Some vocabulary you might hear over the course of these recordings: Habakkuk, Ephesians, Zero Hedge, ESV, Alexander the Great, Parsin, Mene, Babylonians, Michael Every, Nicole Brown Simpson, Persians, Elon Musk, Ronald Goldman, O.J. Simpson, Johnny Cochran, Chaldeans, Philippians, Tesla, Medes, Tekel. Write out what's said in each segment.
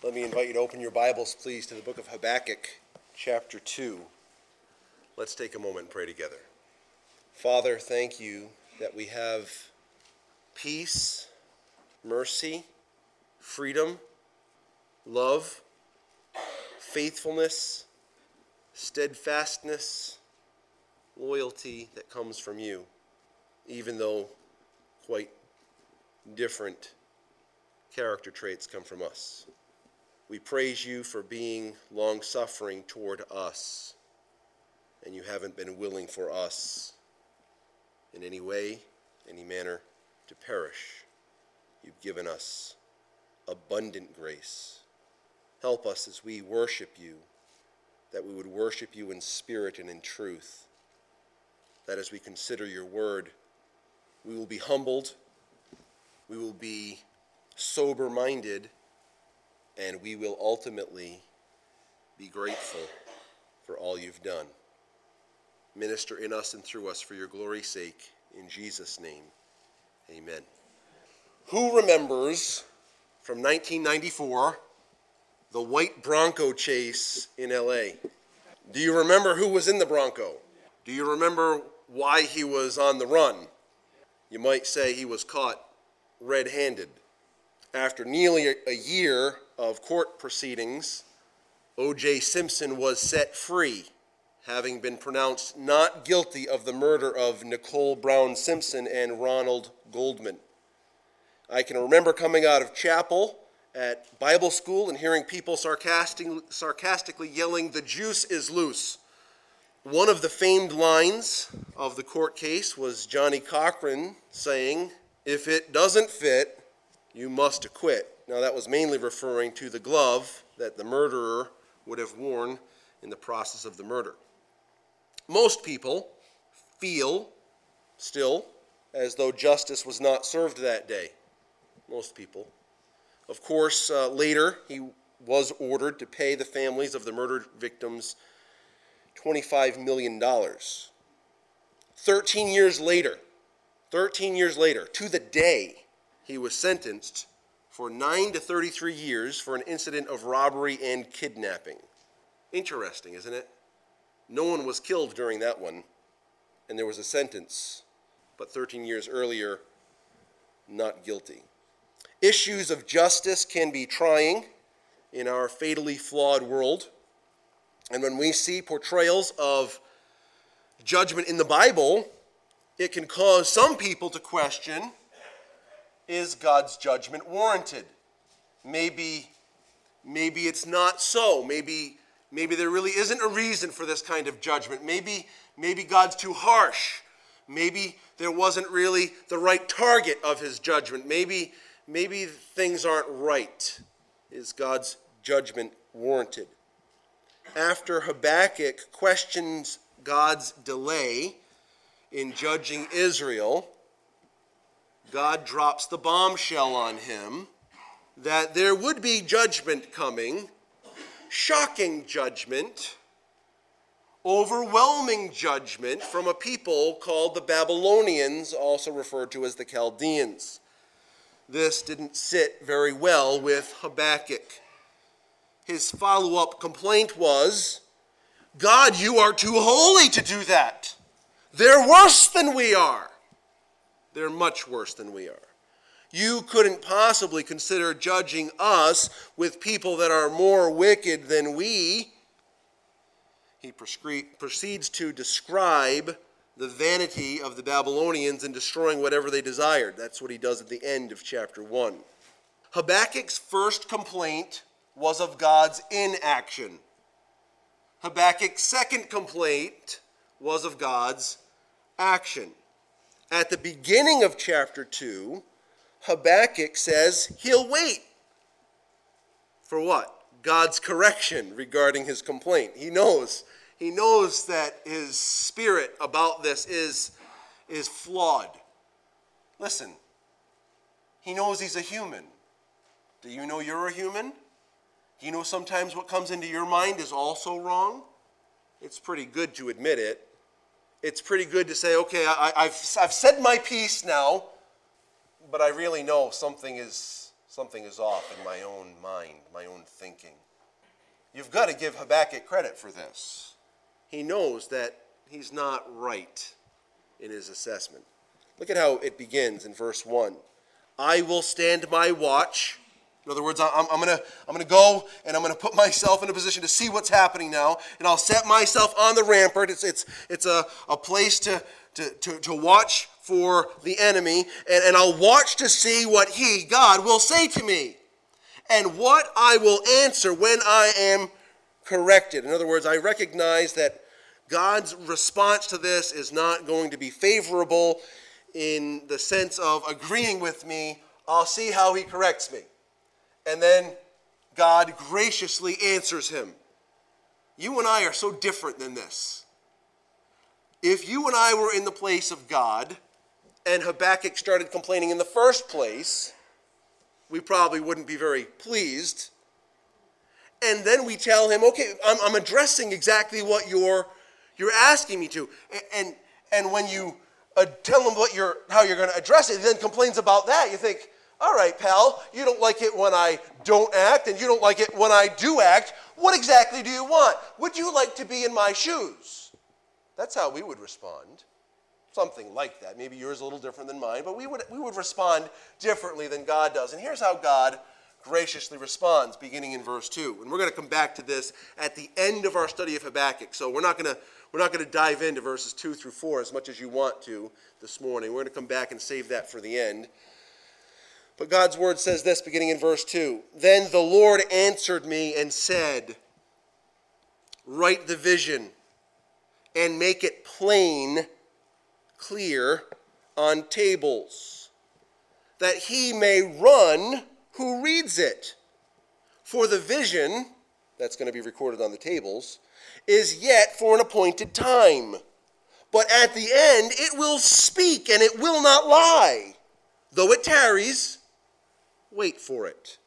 Let me invite you to open your Bibles, please, to the book of Habakkuk, chapter 2. Let's take a moment and pray together. Father, thank you that we have peace, mercy, freedom, love, faithfulness, steadfastness, loyalty that comes from you, even though quite different character traits come from us. We praise you for being long-suffering toward us, and you haven't been willing for us in any way, any manner, to perish. You've given us abundant grace. Help us as we worship you, that we would worship you in spirit and in truth, that as we consider your word, we will be humbled, we will be sober-minded, and we will ultimately be grateful for all you've done. Minister in us and through us for your glory's sake. In Jesus' name, amen. Who remembers from 1994 the white Bronco chase in L.A.? Do you remember who was in the Bronco? Do you remember why he was on the run? You might say he was caught red-handed. After nearly a year of court proceedings, O.J. Simpson was set free, having been pronounced not guilty of the murder of Nicole Brown Simpson and Ronald Goldman. I can remember coming out of chapel at Bible school and hearing people sarcastically yelling, "The juice is loose." One of the famed lines of the court case was Johnny Cochran saying, "If it doesn't fit, you must acquit." Now, that was mainly referring to the glove that the murderer would have worn in the process of the murder. Most people feel still as though justice was not served that day. Most people. Of course, later he was ordered to pay the families of the murdered victims $25 million. 13 years later, to the day, he was sentenced for 9 to 33 years for an incident of robbery and kidnapping. Interesting, isn't it? No one was killed during that one, and there was a sentence, but 13 years earlier, not guilty. Issues of justice can be trying in our fatally flawed world, and when we see portrayals of judgment in the Bible, it can cause some people to question, is God's judgment warranted? Maybe it's not so. Maybe there really isn't a reason for this kind of judgment. Maybe God's too harsh. Maybe there wasn't really the right target of his judgment. Maybe things aren't right. Is God's judgment warranted? After Habakkuk questions God's delay in judging Israel, God drops the bombshell on him that there would be judgment coming, shocking judgment, overwhelming judgment from a people called the Babylonians, also referred to as the Chaldeans. This didn't sit very well with Habakkuk. His follow-up complaint was, "God, you are too holy to do that. They're worse than we are. They're much worse than we are. You couldn't possibly consider judging us with people that are more wicked than we." He proceeds to describe the vanity of the Babylonians in destroying whatever they desired. That's what he does at the end of chapter 1. Habakkuk's first complaint was of God's inaction. Habakkuk's second complaint was of God's action. At the beginning of chapter 2, Habakkuk says he'll wait for what? God's correction regarding his complaint. He knows that his spirit about this is flawed. Listen, he knows he's a human. Do you know you're a human? Do you know sometimes what comes into your mind is also wrong? It's pretty good to admit it. It's pretty good to say, okay, I've said my piece now, but I really know something is Something is off in my own mind, my own thinking. You've got to give Habakkuk credit for this. He knows that he's not right in his assessment. Look at how it begins in verse 1. I will stand my watch. In other words, I'm going to go and I'm going to put myself in a position to see what's happening now. And I'll set myself on the rampart. It's a place to watch for the enemy. And I'll watch to see what he, God, will say to me. And what I will answer when I am corrected. In other words, I recognize that God's response to this is not going to be favorable in the sense of agreeing with me. I'll see how he corrects me. And then God graciously answers him. You and I are so different than this. If you and I were in the place of God and Habakkuk started complaining in the first place, we probably wouldn't be very pleased. And then we tell him, okay, I'm addressing exactly what you're asking me to. And when you tell him how you're going to address it, he then complains about that. You think, all right, pal, you don't like it when I don't act, and you don't like it when I do act. What exactly do you want? Would you like to be in my shoes? That's how we would respond. Something like that. Maybe yours is a little different than mine, but we would respond differently than God does. And here's how God graciously responds, beginning in verse 2. And we're going to come back to this at the end of our study of Habakkuk. So we're not going to dive into verses 2 through 4 as much as you want to this morning. We're going to come back and save that for the end. But God's word says this, beginning in verse 2. Then the Lord answered me and said, write the vision and make it plain, clear, on tables, that he may run who reads it. For the vision, that's going to be recorded on the tables, is yet for an appointed time. But at the end it will speak and it will not lie. Though it tarries, wait for it,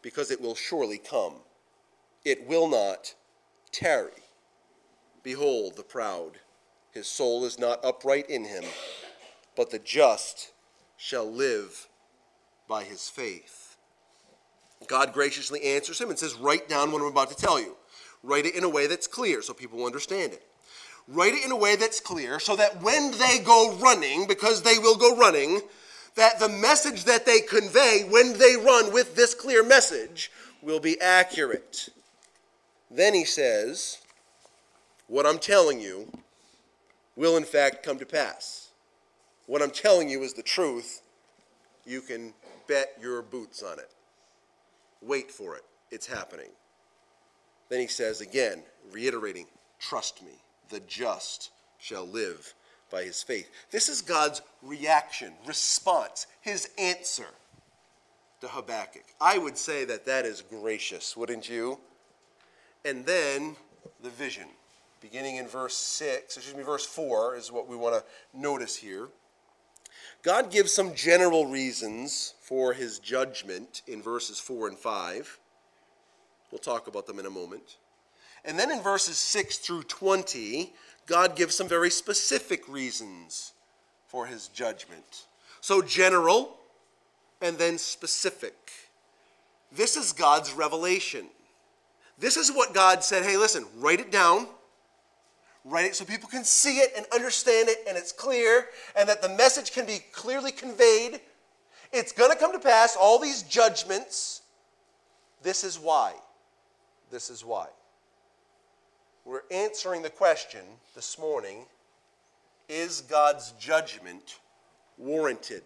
because it will surely come. It will not tarry. Behold the proud, his soul is not upright in him, but the just shall live by his faith. God graciously answers him and says, write down what I'm about to tell you. Write it in a way that's clear so people understand it. Write it in a way that's clear so that when they go running, because they will go running, that the message that they convey when they run with this clear message will be accurate. Then he says, what I'm telling you will in fact come to pass. What I'm telling you is the truth. You can bet your boots on it. Wait for it. It's happening. Then he says again, reiterating, trust me, the just shall live by his faith. This is God's reaction, response, his answer to Habakkuk. I would say that is gracious, wouldn't you? And then the vision, beginning in verse 4 is what we want to notice here. God gives some general reasons for his judgment in verses 4 and 5. We'll talk about them in a moment. And then in verses 6 through 20, God gives some very specific reasons for his judgment. So general and then specific. This is God's revelation. This is what God said, hey, listen, write it down. Write it so people can see it and understand it and it's clear and that the message can be clearly conveyed. It's going to come to pass, all these judgments. This is why. This is why. We're answering the question this morning, is God's judgment warranted?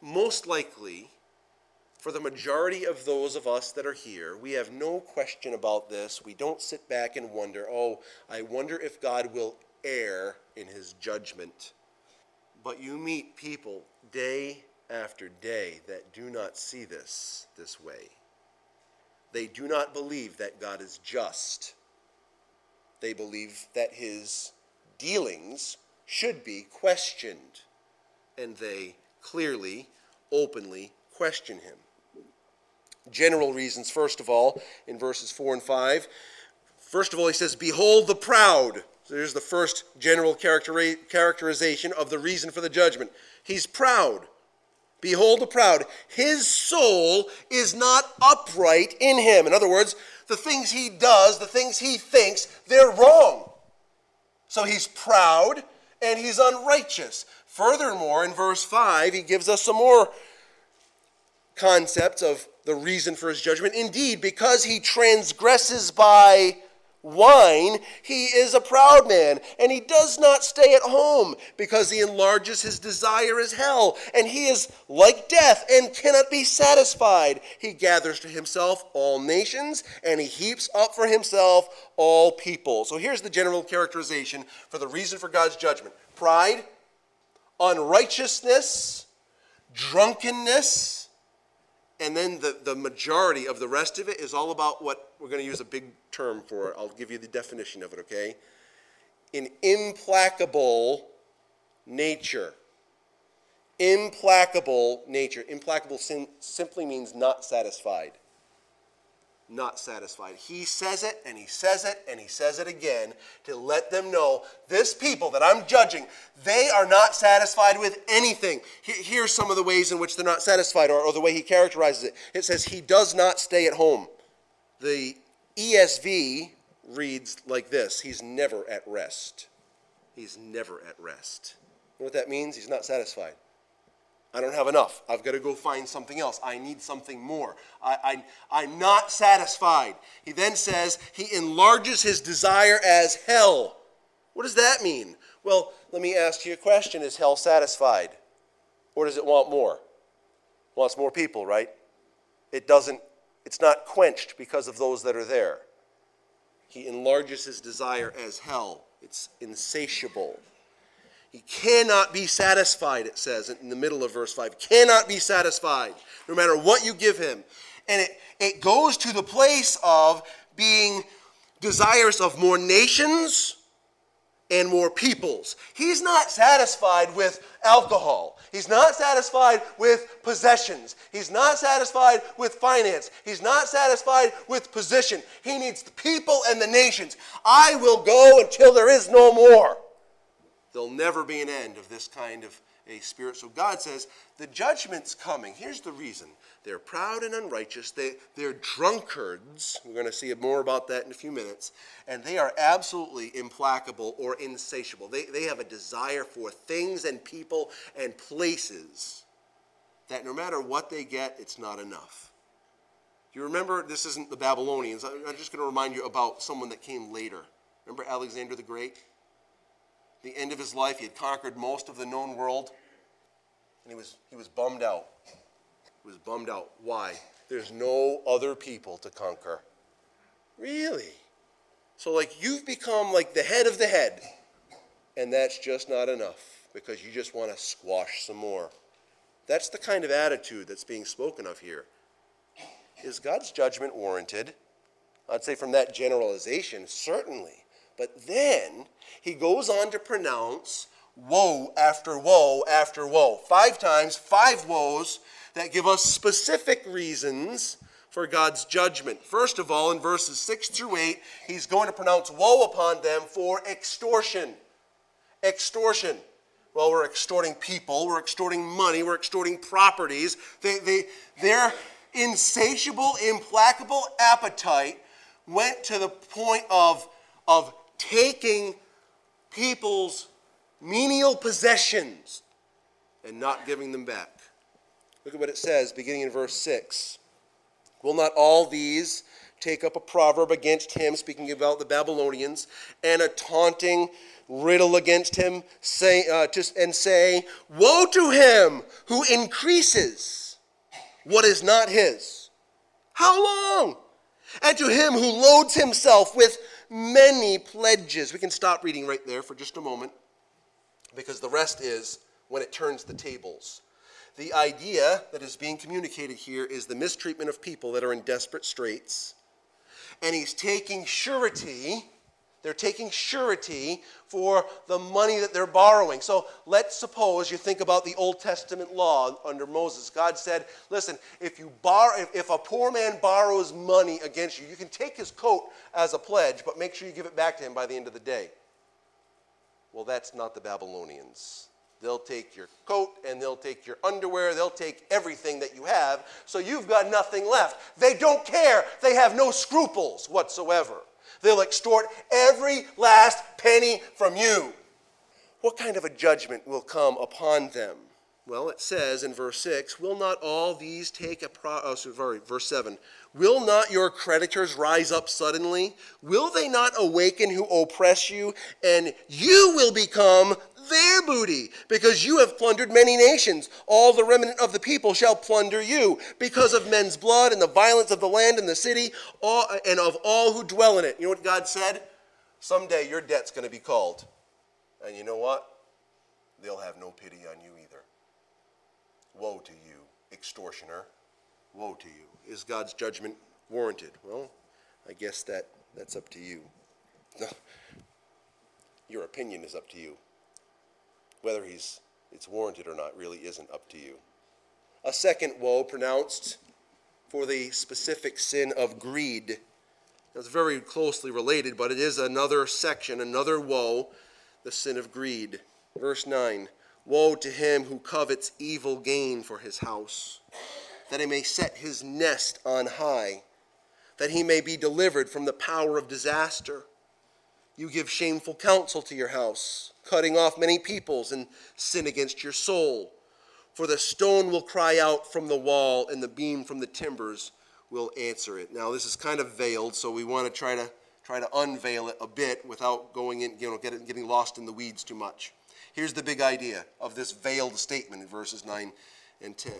Most likely, for the majority of those of us that are here, we have no question about this. We don't sit back and wonder, oh, I wonder if God will err in his judgment. But you meet people day after day that do not see this way. They do not believe that God is just. They believe that his dealings should be questioned, and they clearly, openly question him. General reasons, first of all, in verses 4 and 5. First of all, he says, behold the proud. So there's the first general characterization of the reason for the judgment. He's proud. Behold the proud. His soul is not upright in him. In other words, the things he does, the things he thinks, they're wrong. So he's proud and he's unrighteous. Furthermore, in verse 5, he gives us some more concepts of the reason for his judgment. Indeed, because he transgresses by wine, he is a proud man, and he does not stay at home, because he enlarges his desire as hell, and he is like death and cannot be satisfied. He gathers to himself all nations, and he heaps up for himself all people. So here's the general characterization for the reason for God's judgment: pride, unrighteousness, drunkenness, and then the majority of the rest of it is all about what we're going to use a big term for. I'll give you the definition of it, okay? An implacable nature. Implacable nature. Implacable simply means not satisfied. Not satisfied. He says it, and he says it, and he says it again to let them know, this people that I'm judging, they are not satisfied with anything. Here's some of the ways in which they're not satisfied, or the way he characterizes it. It says, he does not stay at home. The ESV reads like this: he's never at rest. He's never at rest. You know what that means? He's not satisfied. I don't have enough. I've got to go find something else. I need something more. I'm not satisfied. He then says he enlarges his desire as hell. What does that mean? Well, let me ask you a question. Is hell satisfied? Or does it want more? It wants more people, right? It doesn't. It's not quenched because of those that are there. He enlarges his desire as hell. It's insatiable. He cannot be satisfied, it says in the middle of verse 5. Cannot be satisfied, no matter what you give him. And it goes to the place of being desirous of more nations and more peoples. He's not satisfied with alcohol. He's not satisfied with possessions. He's not satisfied with finance. He's not satisfied with position. He needs the people and the nations. I will go until there is no more. There'll never be an end of this kind of a spirit. So God says, the judgment's coming. Here's the reason. They're proud and unrighteous. They're drunkards. We're going to see more about that in a few minutes. And they are absolutely implacable or insatiable. They have a desire for things and people and places that no matter what they get, it's not enough. You remember, this isn't the Babylonians. I'm just going to remind you about someone that came later. Remember Alexander the Great? The end of his life, he had conquered most of the known world, and he was bummed out. He was bummed out. Why? There's no other people to conquer. Really? So, like, you've become like the head of the head, and that's just not enough, because you just want to squash some more. That's the kind of attitude that's being spoken of here. Is God's judgment warranted? I'd say from that generalization, certainly. But then he goes on to pronounce woe after woe after woe. 5 times, 5 woes that give us specific reasons for God's judgment. First of all, in verses 6 through 8, he's going to pronounce woe upon them for extortion. Extortion. Well, we're extorting people, we're extorting money, we're extorting properties. Their insatiable, implacable appetite went to the point of taking people's menial possessions and not giving them back. Look at what it says, beginning in verse 6. Will not all these take up a proverb against him, speaking about the Babylonians, and a taunting riddle against him, say, woe to him who increases what is not his. How long? And to him who loads himself with many pledges. We can stop reading right there for just a moment, because the rest is when it turns the tables. The idea that is being communicated here is the mistreatment of people that are in desperate straits. And he's taking surety. They're taking surety for the money that they're borrowing. So let's suppose you think about the Old Testament law under Moses. God said, listen, if a poor man borrows money against you, you can take his coat as a pledge, but make sure you give it back to him by the end of the day. Well, that's not the Babylonians. They'll take your coat and they'll take your underwear. They'll take everything that you have, so you've got nothing left. They don't care. They have no scruples whatsoever. They'll extort every last penny from you. What kind of a judgment will come upon them? Well, it says in verse 6, will not all these take a verse 7. Will not your creditors rise up suddenly? Will they not awaken who oppress you? And you will become their booty, because you have plundered many nations. All the remnant of the people shall plunder you, because of men's blood and the violence of the land and the city, and of all who dwell in it. You know what God said? Someday your debt's going to be called. And you know what? They'll have no pity on you either. Woe to you, extortioner. Woe to you. Is God's judgment warranted? Well, I guess that's up to you. Your opinion is up to you. Whether it's warranted or not really isn't up to you. A second woe pronounced for the specific sin of greed. That's very closely related, but it is another section, another woe, the sin of greed. Verse 9. Woe to him who covets evil gain for his house, that he may set his nest on high, that he may be delivered from the power of disaster. You give shameful counsel to your house, cutting off many peoples, and sin against your soul. For the stone will cry out from the wall, and the beam from the timbers will answer it. Now, this is kind of veiled, so we want to try to unveil it a bit without going in, getting lost in the weeds too much. Here's the big idea of this veiled statement in verses 9 and 10.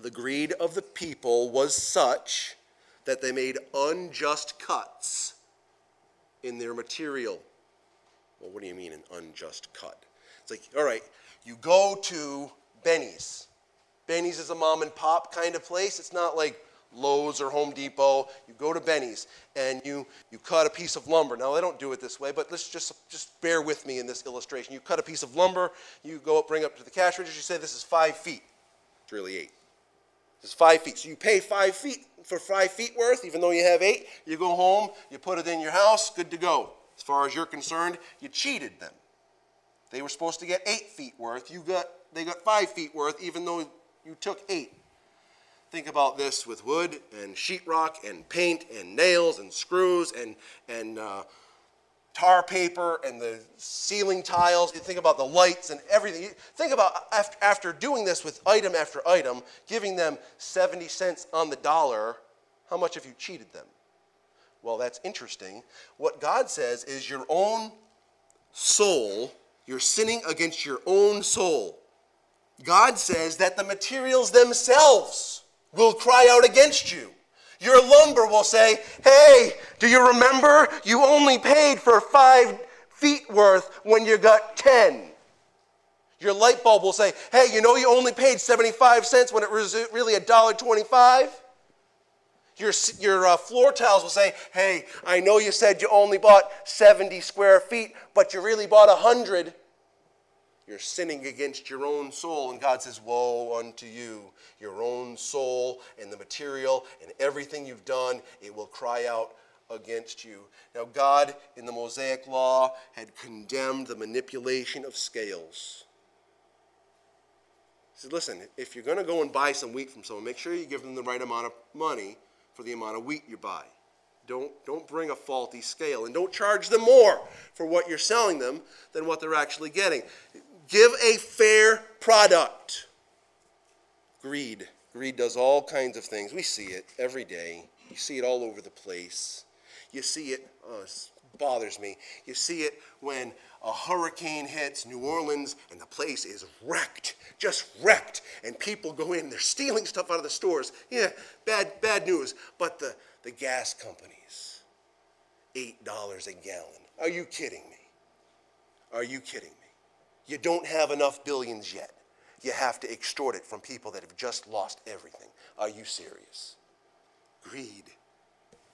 The greed of the people was such that they made unjust cuts in their material. Well, what do you mean an unjust cut? It's like, all right, you go to Benny's. Benny's is a mom and pop kind of place. It's not like Lowe's or Home Depot. You go to Benny's and you cut a piece of lumber. Now, they don't do it this way, but let's just bear with me in this illustration. You cut a piece of lumber. You go up, bring up to the cash register. You say, this is 5 feet. It's really 8. It's 5 feet. So you pay 5 feet for 5 feet worth, even though you have 8. You go home, you put it in your house, good to go. As far as you're concerned, you cheated them. They were supposed to get 8 feet worth. They got 5 feet worth, even though you took 8. Think about this with wood and sheetrock and paint and nails and screws and tar paper and the ceiling tiles. You think about the lights and everything. You think about after doing this with item after item, giving them 70 cents on the dollar, how much have you cheated them? Well, that's interesting. What God says is your own soul, you're sinning against your own soul. God says that the materials themselves will cry out against you. Your lumber will say, hey, do you remember? You only paid for 5 feet worth when you got 10. Your light bulb will say, hey, you know you only paid 75 cents when it was really $1.25? Your floor tiles will say, hey, I know you said you only bought 70 square feet, but you really bought 100. You're sinning against your own soul. And God says, woe unto you. Your own soul and the material and everything you've done, it will cry out against you. Now, God, in the Mosaic Law, had condemned the manipulation of scales. He said, listen, if you're going to go and buy some wheat from someone, make sure you give them the right amount of money for the amount of wheat you buy. Don't bring a faulty scale. And don't charge them more for what you're selling them than what they're actually getting. Give a fair product. Greed. Greed does all kinds of things. We see it every day. You see it all over the place. You see it, it bothers me. You see it when a hurricane hits New Orleans and the place is wrecked, just wrecked. And people go in, they're stealing stuff out of the stores. Yeah, bad news. But the gas companies, $8 a gallon. Are you kidding me? Are you kidding me? You don't have enough billions yet. You have to extort it from people that have just lost everything. Are you serious? Greed.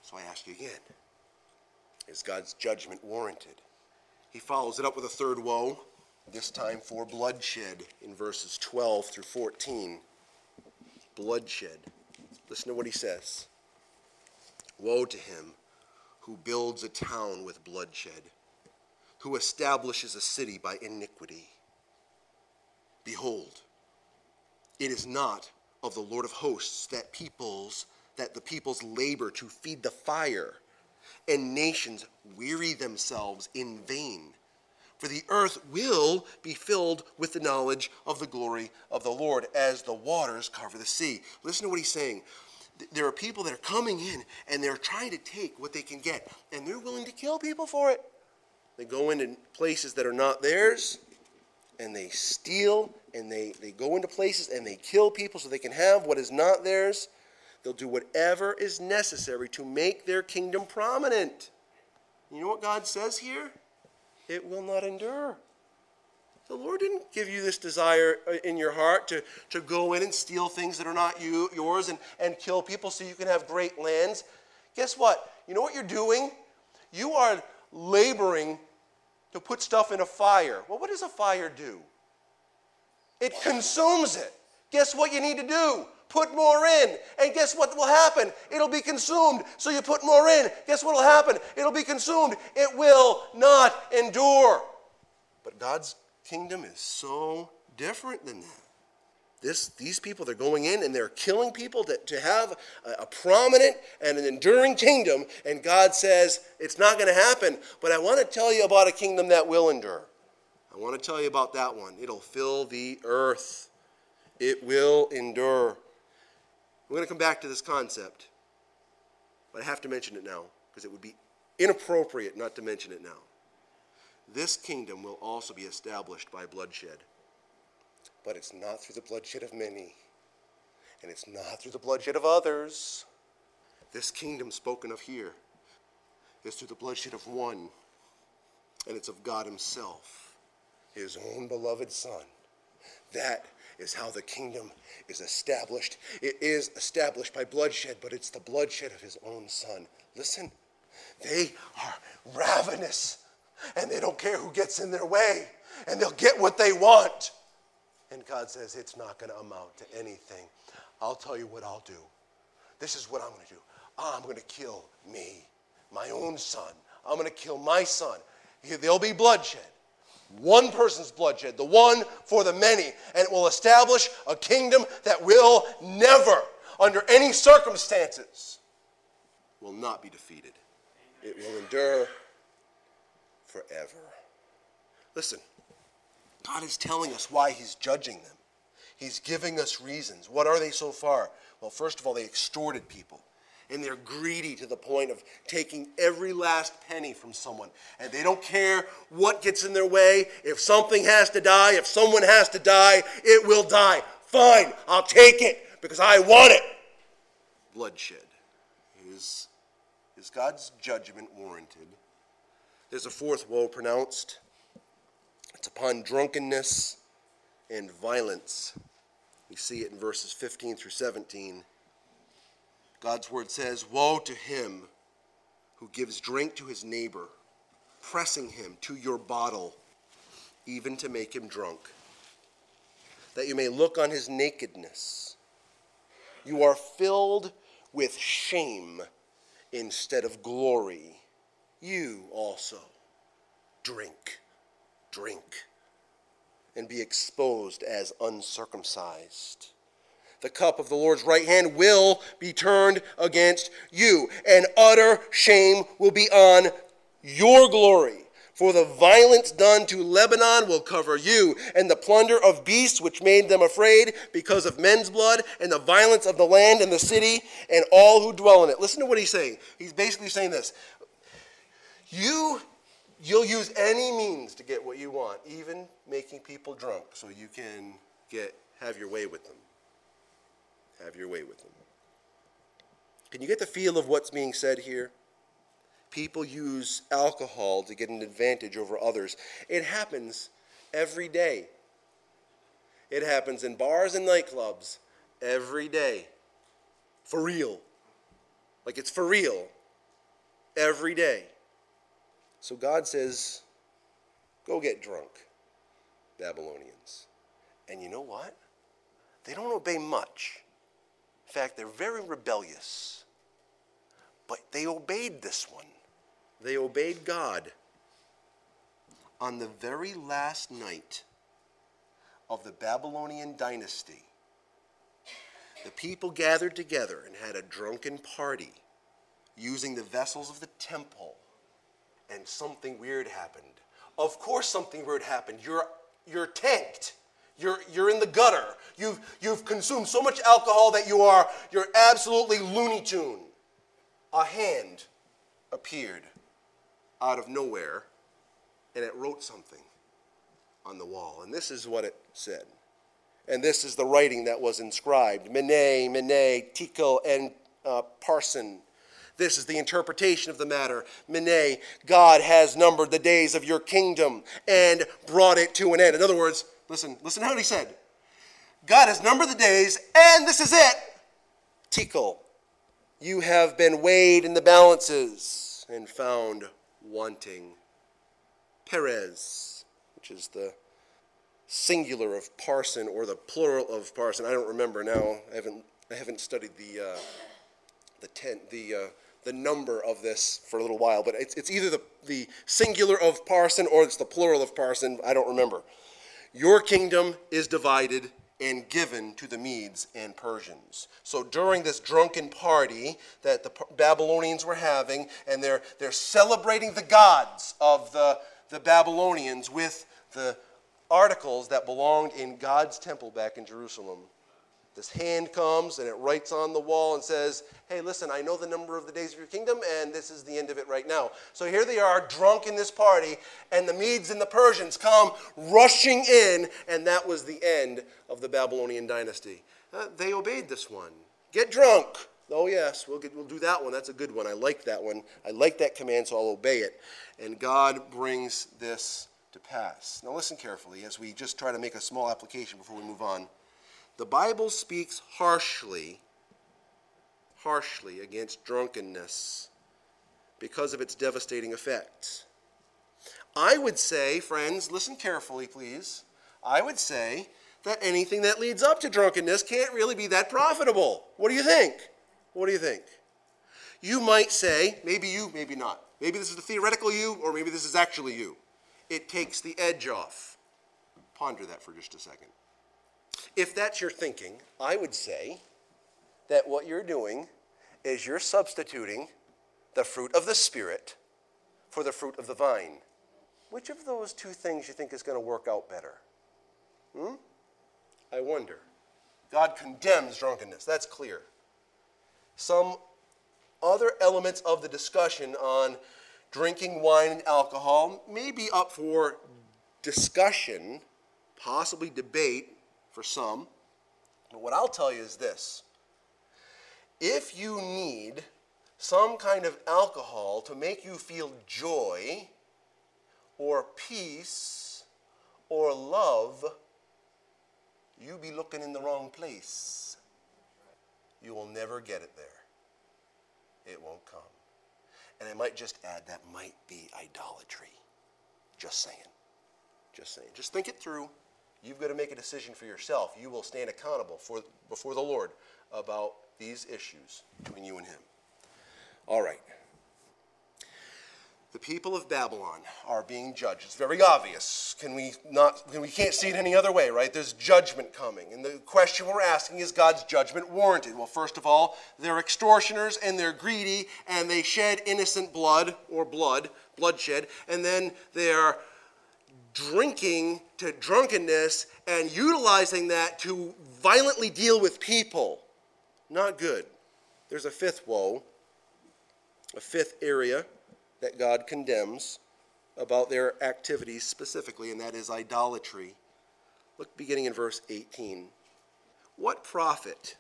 So I ask you again, is God's judgment warranted? He follows it up with a third woe, this time for bloodshed in verses 12 through 14. Bloodshed. Listen to what he says. Woe to him who builds a town with bloodshed, who establishes a city by iniquity. Behold, it is not of the Lord of hosts that the peoples labor to feed the fire, and nations weary themselves in vain. For the earth will be filled with the knowledge of the glory of the Lord as the waters cover the sea. Listen to what he's saying. There are people that are coming in, and they're trying to take what they can get, and they're willing to kill people for it. They go into places that are not theirs, and they steal, and they go into places, and they kill people so they can have what is not theirs. They'll do whatever is necessary to make their kingdom prominent. You know what God says here? It will not endure. The Lord didn't give you this desire in your heart to go in and steal things that are not yours and kill people so you can have great lands. Guess what? You know what you're doing? You are laboring to put stuff in a fire. Well, what does a fire do? It consumes it. Guess what you need to do? Put more in. And guess what will happen? It'll be consumed. So you put more in. Guess what will happen? It'll be consumed. It will not endure. But God's kingdom is so different than that. These people, they're going in and they're killing people to have a prominent and an enduring kingdom. And God says, it's not going to happen. But I want to tell you about a kingdom that will endure. I want to tell you about that one. It'll fill the earth. It will endure. We're going to come back to this concept, but I have to mention it now because it would be inappropriate not to mention it now. This kingdom will also be established by bloodshed, but it's not through the bloodshed of many, and it's not through the bloodshed of others. This kingdom spoken of here is through the bloodshed of one, and it's of God himself, his own beloved Son. That is how the kingdom is established. It is established by bloodshed, but it's the bloodshed of his own Son. Listen, they are ravenous, and they don't care who gets in their way, and they'll get what they want. And God says, it's not going to amount to anything. I'll tell you what I'll do. This is what I'm going to do. I'm going to kill me, my own Son. I'm going to kill my Son. There'll be bloodshed. One person's bloodshed, the one for the many, and it will establish a kingdom that will never, under any circumstances, will not be defeated. It will endure forever. Listen, God is telling us why he's judging them. He's giving us reasons. What are they so far? Well, first of all, they extorted people. And they're greedy to the point of taking every last penny from someone. And they don't care what gets in their way. If something has to die, if someone has to die, it will die. Fine, I'll take it because I want it. Bloodshed. Is God's judgment warranted? There's a fourth woe pronounced. It's upon drunkenness and violence. We see it in verses 15 through 17. God's word says, woe to him who gives drink to his neighbor, pressing him to your bottle, even to make him drunk, that you may look on his nakedness. You are filled with shame instead of glory. You also drink, and be exposed as uncircumcised. The cup of the Lord's right hand will be turned against you, and utter shame will be on your glory. For the violence done to Lebanon will cover you, and the plunder of beasts which made them afraid because of men's blood, and the violence of the land and the city, and all who dwell in it. Listen to what he's saying. He's basically saying this. You'll use any means to get what you want, even making people drunk, so you can have your way with them. Have your way with them. Can you get the feel of what's being said here? People use alcohol to get an advantage over others. It happens every day. It happens in bars and nightclubs every day. For real. Like it's for real. Every day. So God says, go get drunk, Babylonians. And you know what? They don't obey much. In fact, they're very rebellious. But they obeyed this one. They obeyed God. On the very last night of the Babylonian dynasty, the people gathered together and had a drunken party using the vessels of the temple, and something weird happened. Of course something weird happened. You're tanked. You're in the gutter. You've consumed so much alcohol that you're absolutely Looney Tune. A hand appeared out of nowhere, and it wrote something on the wall. And this is what it said. And this is the writing that was inscribed. Mene, Tekel, and Parsin. This is the interpretation of the matter. Mene, God has numbered the days of your kingdom and brought it to an end. In other words, listen to what he said. God has numbered the days, and this is it. Tekel, you have been weighed in the balances and found wanting. Perez, which is the singular of Parson or the plural of Parson. I don't remember now. I haven't studied the number of this for a little while. But it's either the singular of Parson or it's the plural of Parson. I don't remember. Your kingdom is divided and given to the Medes and Persians. So during this drunken party that the Babylonians were having, and they're celebrating the gods of the Babylonians with the articles that belonged in God's temple back in Jerusalem. This hand comes and it writes on the wall and says, hey, listen, I know the number of the days of your kingdom, and this is the end of it right now. So here they are drunk in this party, and the Medes and the Persians come rushing in, and that was the end of the Babylonian dynasty. They obeyed this one. Get drunk. Oh, yes, we'll do that one. That's a good one. I like that one. I like that command, so I'll obey it. And God brings this to pass. Now listen carefully as we just try to make a small application before we move on. The Bible speaks harshly against drunkenness because of its devastating effects. I would say, friends, listen carefully, please. I would say that anything that leads up to drunkenness can't really be that profitable. What do you think? What do you think? You might say, maybe you, maybe not. Maybe this is the theoretical you, or maybe this is actually you. It takes the edge off. Ponder that for just a second. If that's your thinking, I would say that what you're doing is you're substituting the fruit of the Spirit for the fruit of the vine. Which of those two things you think is going to work out better? I wonder. God condemns drunkenness. That's clear. Some other elements of the discussion on drinking wine and alcohol may be up for discussion, possibly debate, for some. But what I'll tell you is this. If you need some kind of alcohol to make you feel joy or peace or love, you be looking in the wrong place. You will never get it there. It won't come. And I might just add, that might be idolatry. Just saying. Just think it through. You've got to make a decision for yourself. You will stand accountable before the Lord about these issues between you and him. All right. The people of Babylon are being judged. It's very obvious. We can't see it any other way, right? There's judgment coming. And the question we're asking is, God's judgment warranted? Well, first of all, they're extortioners and they're greedy and they shed innocent blood or bloodshed. And then they're drinking to drunkenness and utilizing that to violently deal with people. Not good. There's a fifth woe, a fifth area that God condemns about their activities specifically, and that is idolatry. Look beginning in verse 18. What profit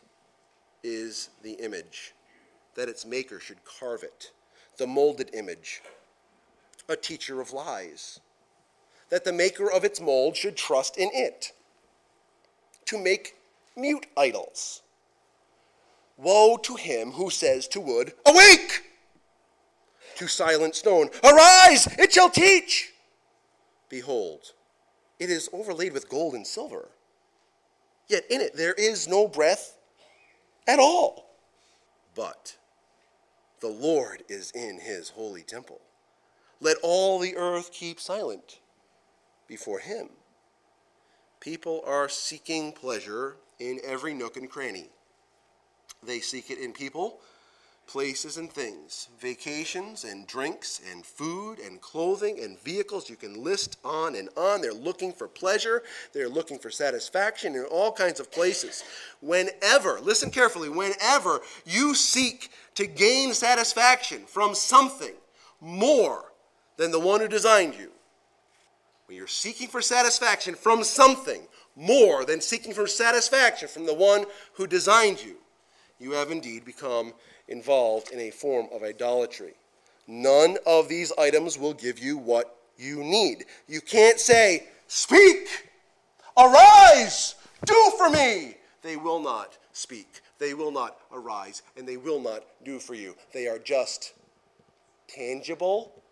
is the image that its maker should carve it? The molded image, a teacher of lies, that the maker of its mold should trust in it, to make mute idols. Woe to him who says to wood, awake! To silent stone, arise, it shall teach! Behold, it is overlaid with gold and silver, yet in it there is no breath at all. But the Lord is in his holy temple. Let all the earth keep silent before him. People are seeking pleasure in every nook and cranny. They seek it in people, places, and things, vacations and drinks and food and clothing and vehicles. You can list on and on. They're looking for pleasure. They're looking for satisfaction in all kinds of places. Whenever, listen carefully, whenever you seek to gain satisfaction from something more than the one who designed you, when you're seeking for satisfaction from something more than seeking for satisfaction from the one who designed you, you have indeed become involved in a form of idolatry. None of these items will give you what you need. You can't say, "Speak, arise, do for me." They will not speak. They will not arise, and they will not do for you. They are just tangible,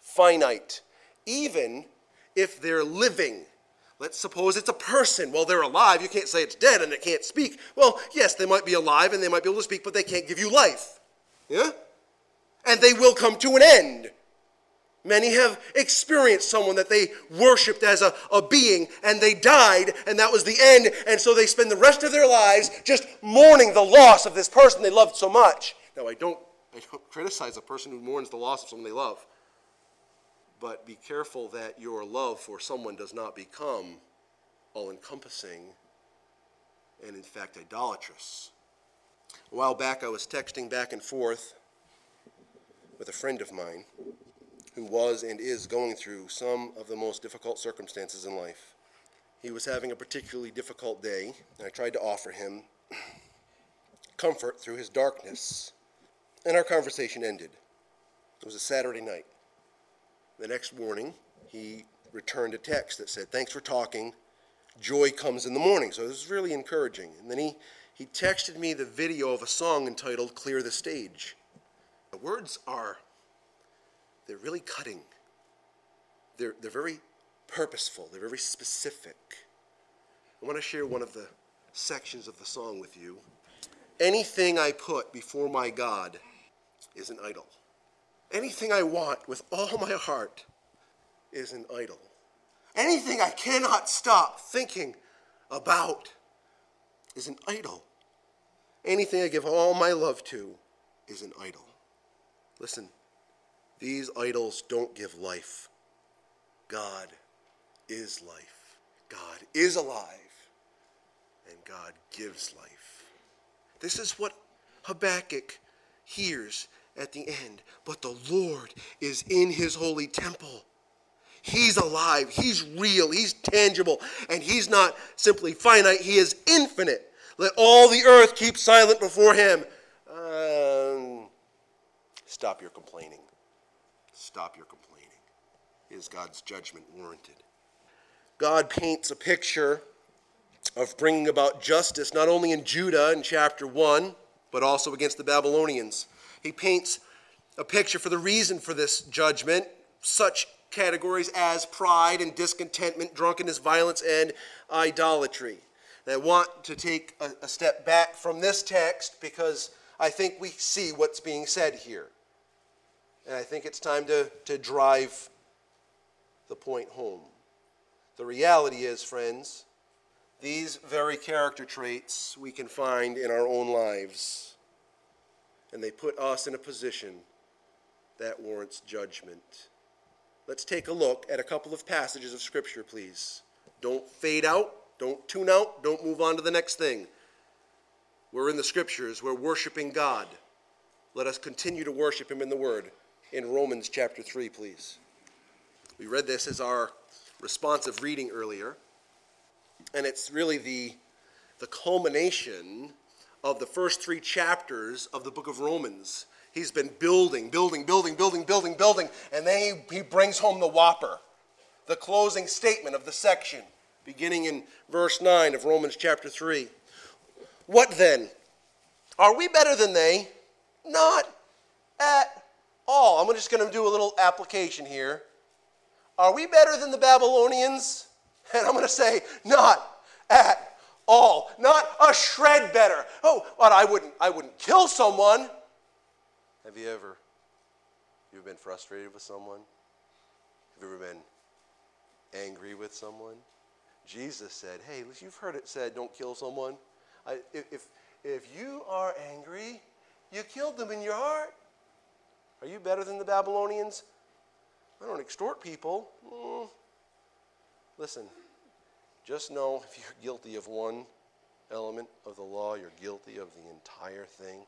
finite, even if they're living. Let's suppose it's a person. Well, they're alive. You can't say it's dead and it can't speak. Well, yes, they might be alive and they might be able to speak, but they can't give you life. Yeah? And they will come to an end. Many have experienced someone that they worshipped as a being, and they died, and that was the end, and so they spend the rest of their lives just mourning the loss of this person they loved so much. Now, I don't criticize a person who mourns the loss of someone they love. But be careful that your love for someone does not become all-encompassing and, in fact, idolatrous. A while back, I was texting back and forth with a friend of mine who was and is going through some of the most difficult circumstances in life. He was having a particularly difficult day, and I tried to offer him comfort through his darkness, and our conversation ended. It was a Saturday night. The next morning, he returned a text that said, "Thanks for talking. Joy comes in the morning." So it was really encouraging. And then he texted me the video of a song entitled "Clear the Stage." The words are, they're really cutting. They're very purposeful. They're very specific. I want to share one of the sections of the song with you. "Anything I put before my God is an idol. Anything I want with all my heart is an idol. Anything I cannot stop thinking about is an idol. Anything I give all my love to is an idol." Listen, these idols don't give life. God is life. God is alive. And God gives life. This is what Habakkuk hears at the end. "But the Lord is in his holy temple." He's alive. He's real. He's tangible. And he's not simply finite. He is infinite. "Let all the earth keep silent before him." Stop your complaining. Stop your complaining. Is God's judgment warranted? God paints a picture of bringing about justice not only in Judah in chapter 1, but also against the Babylonians. He paints a picture for the reason for this judgment, such categories as pride and discontentment, drunkenness, violence, and idolatry. And I want to take a step back from this text because I think we see what's being said here. And I think it's time to drive the point home. The reality is, friends, these very character traits we can find in our own lives. And they put us in a position that warrants judgment. Let's take a look at a couple of passages of Scripture, please. Don't fade out. Don't tune out. Don't move on to the next thing. We're in the Scriptures. We're worshiping God. Let us continue to worship him in the Word. In Romans chapter 3, please. We read this as our responsive reading earlier. And it's really the culmination of the first three chapters of the book of Romans. He's been building, and then he brings home the whopper, the closing statement of the section, beginning in verse 9 of Romans chapter 3. "What then? Are we better than they? Not at all." I'm just going to do a little application here. Are we better than the Babylonians? And I'm going to say, not at all. All, not a shred better. Oh, but I wouldn't kill someone. Have you ever been frustrated with someone? Have you ever been angry with someone? Jesus said, hey, you've heard it said, don't kill someone. If you are angry, you killed them in your heart. Are you better than the Babylonians? I don't extort people. Listen, just know if you're guilty of one element of the law, you're guilty of the entire thing.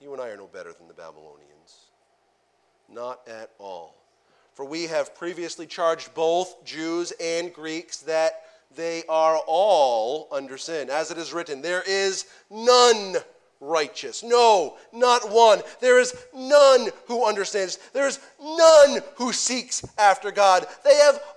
You and I are no better than the Babylonians. Not at all. For we have previously charged both Jews and Greeks that they are all under sin. As it is written, there is none righteous. No, not one. There is none who understands. There is none who seeks after God. They have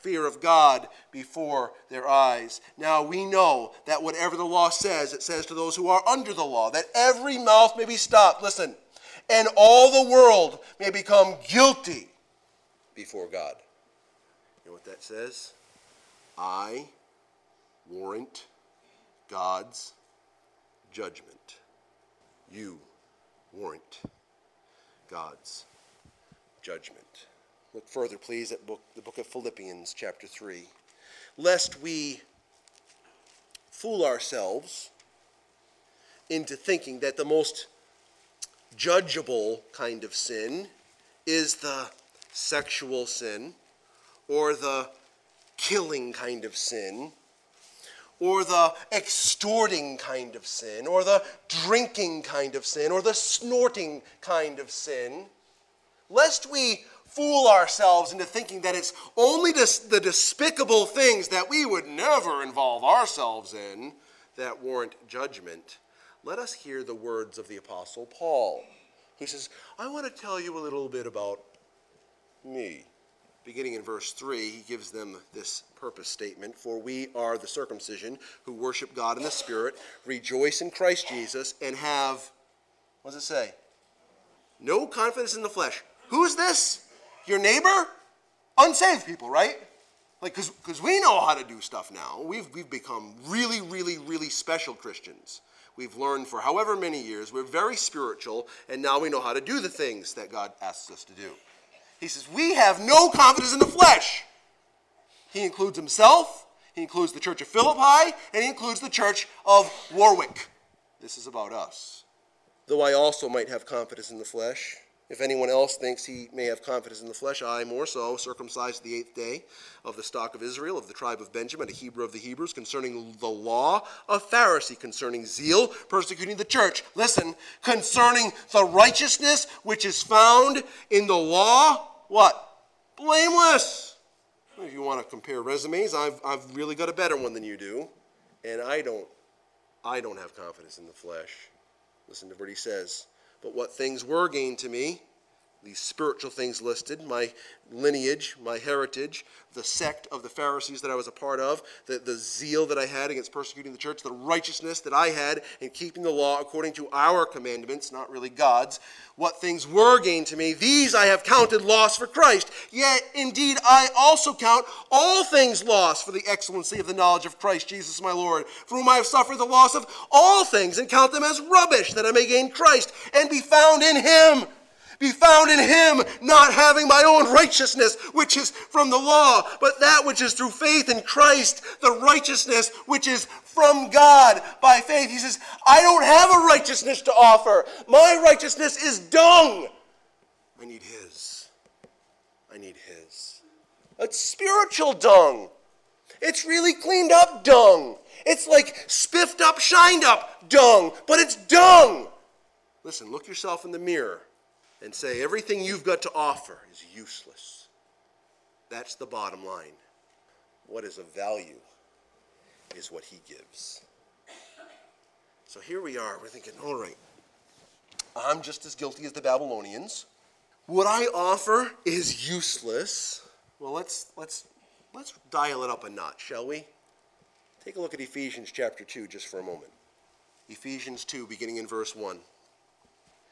fear of God before their eyes. Now we know that whatever the law says, it says to those who are under the law, that every mouth may be stopped. Listen. And all the world may become guilty before God. You know what that says? I warrant God's judgment. You warrant God's judgment. Look further, please, at the book of Philippians, chapter 3. Lest we fool ourselves into thinking that the most judgeable kind of sin is the sexual sin, or the killing kind of sin, or the extorting kind of sin, or the drinking kind of sin, or the snorting kind of sin. Lest we fool ourselves into thinking that it's only the despicable things that we would never involve ourselves in that warrant judgment, let us hear the words of the Apostle Paul, who says, I want to tell you a little bit about me. Beginning in verse 3, he gives them this purpose statement. For we are the circumcision who worship God in the Spirit, rejoice in Christ Jesus, and have, what does it say? No confidence in the flesh. Who's this? Your neighbor? Unsaved people, right? Like, because we know how to do stuff now. We've become really, really, really special Christians. We've learned for however many years, we're very spiritual, and now we know how to do the things that God asks us to do. He says, we have no confidence in the flesh. He includes himself, he includes the church of Philippi, and he includes the church of Warwick. This is about us. Though I also might have confidence in the flesh, if anyone else thinks he may have confidence in the flesh, I more so, circumcised the 8th day, of the stock of Israel, of the tribe of Benjamin, a Hebrew of the Hebrews, concerning the law, a Pharisee, concerning zeal, persecuting the church. Listen, concerning the righteousness which is found in the law, what? Blameless. If you want to compare resumes, I've really got a better one than you do, and I don't have confidence in the flesh. Listen to what he says. But what things were gained to me, these spiritual things listed, my lineage, my heritage, the sect of the Pharisees that I was a part of, the zeal that I had against persecuting the church, the righteousness that I had in keeping the law according to our commandments, not really God's. What things were gained to me, these I have counted loss for Christ. Yet, indeed, I also count all things lost for the excellency of the knowledge of Christ Jesus my Lord, for whom I have suffered the loss of all things, and count them as rubbish, that I may gain Christ and be found in him. Be found in him, not having my own righteousness, which is from the law, but that which is through faith in Christ, the righteousness which is from God by faith. He says, I don't have a righteousness to offer. My righteousness is dung. I need his. I need his. It's spiritual dung. It's really cleaned up dung. It's like spiffed up, shined up dung, but it's dung. Listen, look yourself in the mirror and say everything you've got to offer is useless. That's the bottom line. What is of value is what he gives. So here we are, we're thinking, all right, I'm just as guilty as the Babylonians. What I offer is useless. Well, let's dial it up a notch, shall we? Take a look at Ephesians chapter 2 just for a moment. Ephesians 2, beginning in verse 1.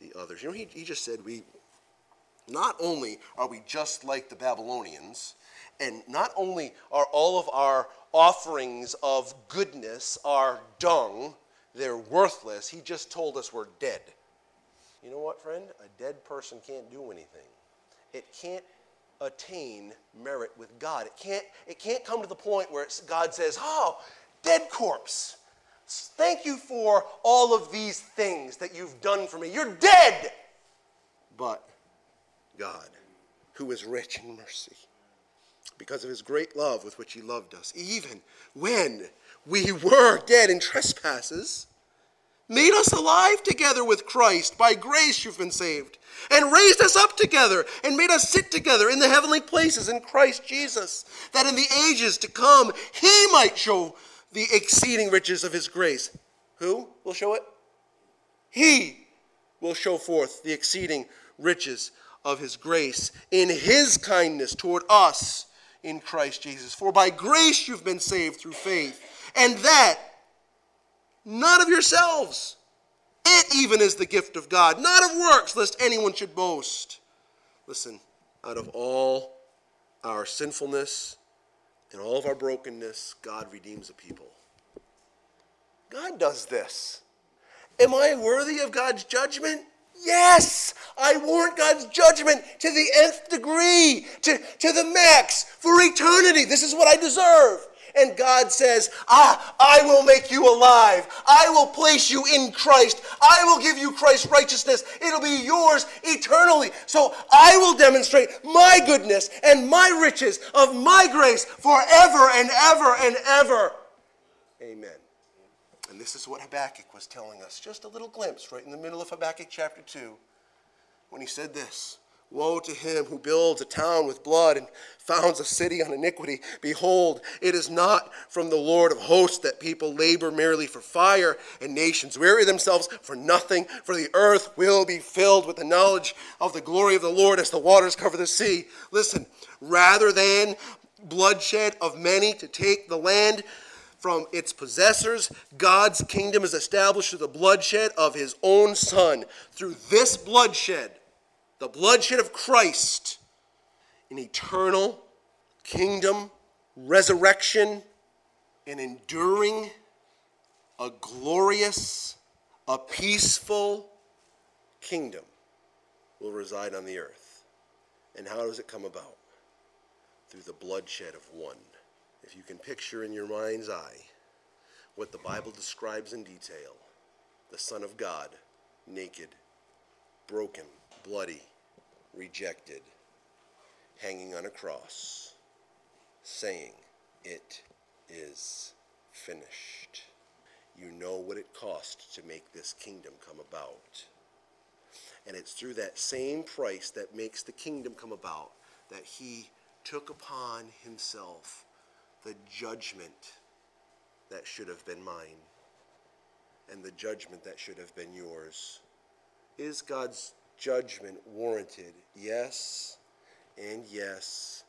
the others. You know, he just said we... Not only are we just like the Babylonians, and not only are all of our offerings of goodness are dung, they're worthless, he just told us we're dead. You know what, friend? A dead person can't do anything. It can't attain merit with God. It can't come to the point where God says, oh, dead corpse, thank you for all of these things that you've done for me. You're dead! But God, who is rich in mercy, because of his great love with which he loved us, even when we were dead in trespasses, made us alive together with Christ. By grace you've been saved, and raised us up together, and made us sit together in the heavenly places in Christ Jesus, that in the ages to come he might show the exceeding riches of his grace. Who will show it? He will show forth the exceeding riches of his grace in his kindness toward us in Christ Jesus. For by grace you've been saved through faith, and that not of yourselves. It even is the gift of God, not of works, lest anyone should boast. Listen, out of all our sinfulness and all of our brokenness, God redeems a people. God does this. Am I worthy of God's judgment? Yes, I warrant God's judgment to the nth degree, to the max, for eternity. This is what I deserve. And God says, I will make you alive. I will place you in Christ. I will give you Christ's righteousness. It'll be yours eternally. So I will demonstrate my goodness and my riches of my grace forever and ever and ever. Amen. And this is what Habakkuk was telling us. Just a little glimpse right in the middle of Habakkuk chapter 2 when he said this. Woe to him who builds a town with blood and founds a city on iniquity. Behold, it is not from the Lord of hosts that people labor merely for fire, and nations weary themselves for nothing. For the earth will be filled with the knowledge of the glory of the Lord as the waters cover the sea. Listen, rather than bloodshed of many to take the land from its possessors, God's kingdom is established through the bloodshed of his own son. Through this bloodshed, the bloodshed of Christ, an eternal kingdom, resurrection, an enduring, a glorious, a peaceful kingdom will reside on the earth. And how does it come about? Through the bloodshed of one. If you can picture in your mind's eye what the Bible describes in detail, the Son of God, naked, broken, bloody, rejected, hanging on a cross, saying, "It is finished." You know what it cost to make this kingdom come about. And it's through that same price that makes the kingdom come about that he took upon himself the judgment that should have been mine, and the judgment that should have been yours. Is God's judgment warranted? Yes, and yes,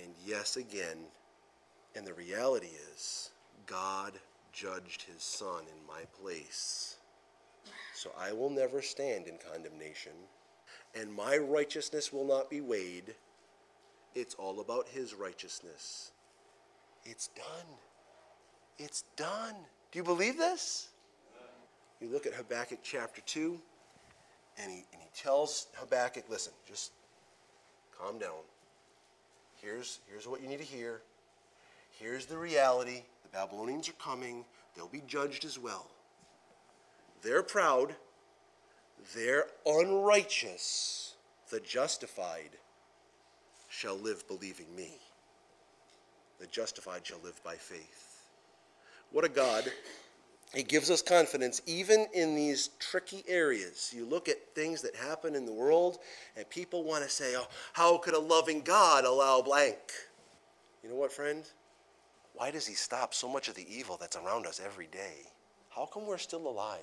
and yes again. And the reality is, God judged his son in my place. So I will never stand in condemnation, and my righteousness will not be weighed. It's all about his righteousness. It's done. It's done. Do you believe this? You look at Habakkuk chapter 2, and he tells Habakkuk, listen, just calm down. Here's what you need to hear. Here's the reality. The Babylonians are coming. They'll be judged as well. They're proud. They're unrighteous. The justified shall live believing me. The justified shall live by faith. What a God It gives us confidence even in these tricky areas. You look at things that happen in the world, and people want to say, oh, how could a loving God allow blank? You know what, friend? Why does he stop so much of the evil that's around us every day? How come we're still alive?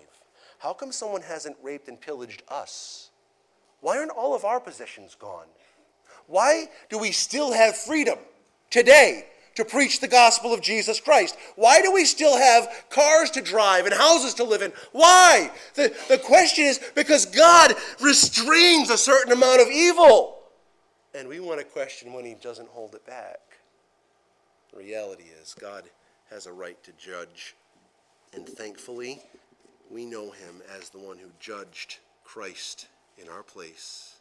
How come someone hasn't raped and pillaged us? Why aren't all of our possessions gone? Why do we still have freedom today to preach the gospel of Jesus Christ? Why do we still have cars to drive and houses to live in? Why? The question is because God restrains a certain amount of evil. And we want to question when he doesn't hold it back. The reality is God has a right to judge. And thankfully, we know him as the one who judged Christ in our place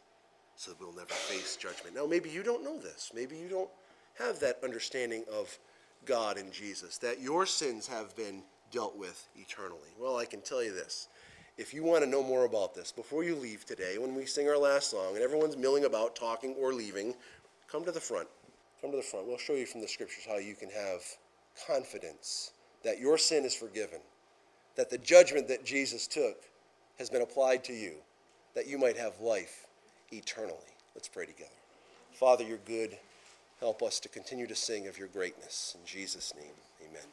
so that we'll never face judgment. Now, maybe you don't know this. Maybe you don't have that understanding of God and Jesus, that your sins have been dealt with eternally. Well, I can tell you this. If you want to know more about this, before you leave today, when we sing our last song and everyone's milling about, talking or leaving, come to the front. Come to the front. We'll show you from the scriptures how you can have confidence that your sin is forgiven, that the judgment that Jesus took has been applied to you, that you might have life eternally. Let's pray together. Father, you're good. Help us to continue to sing of your greatness. In Jesus' name, amen.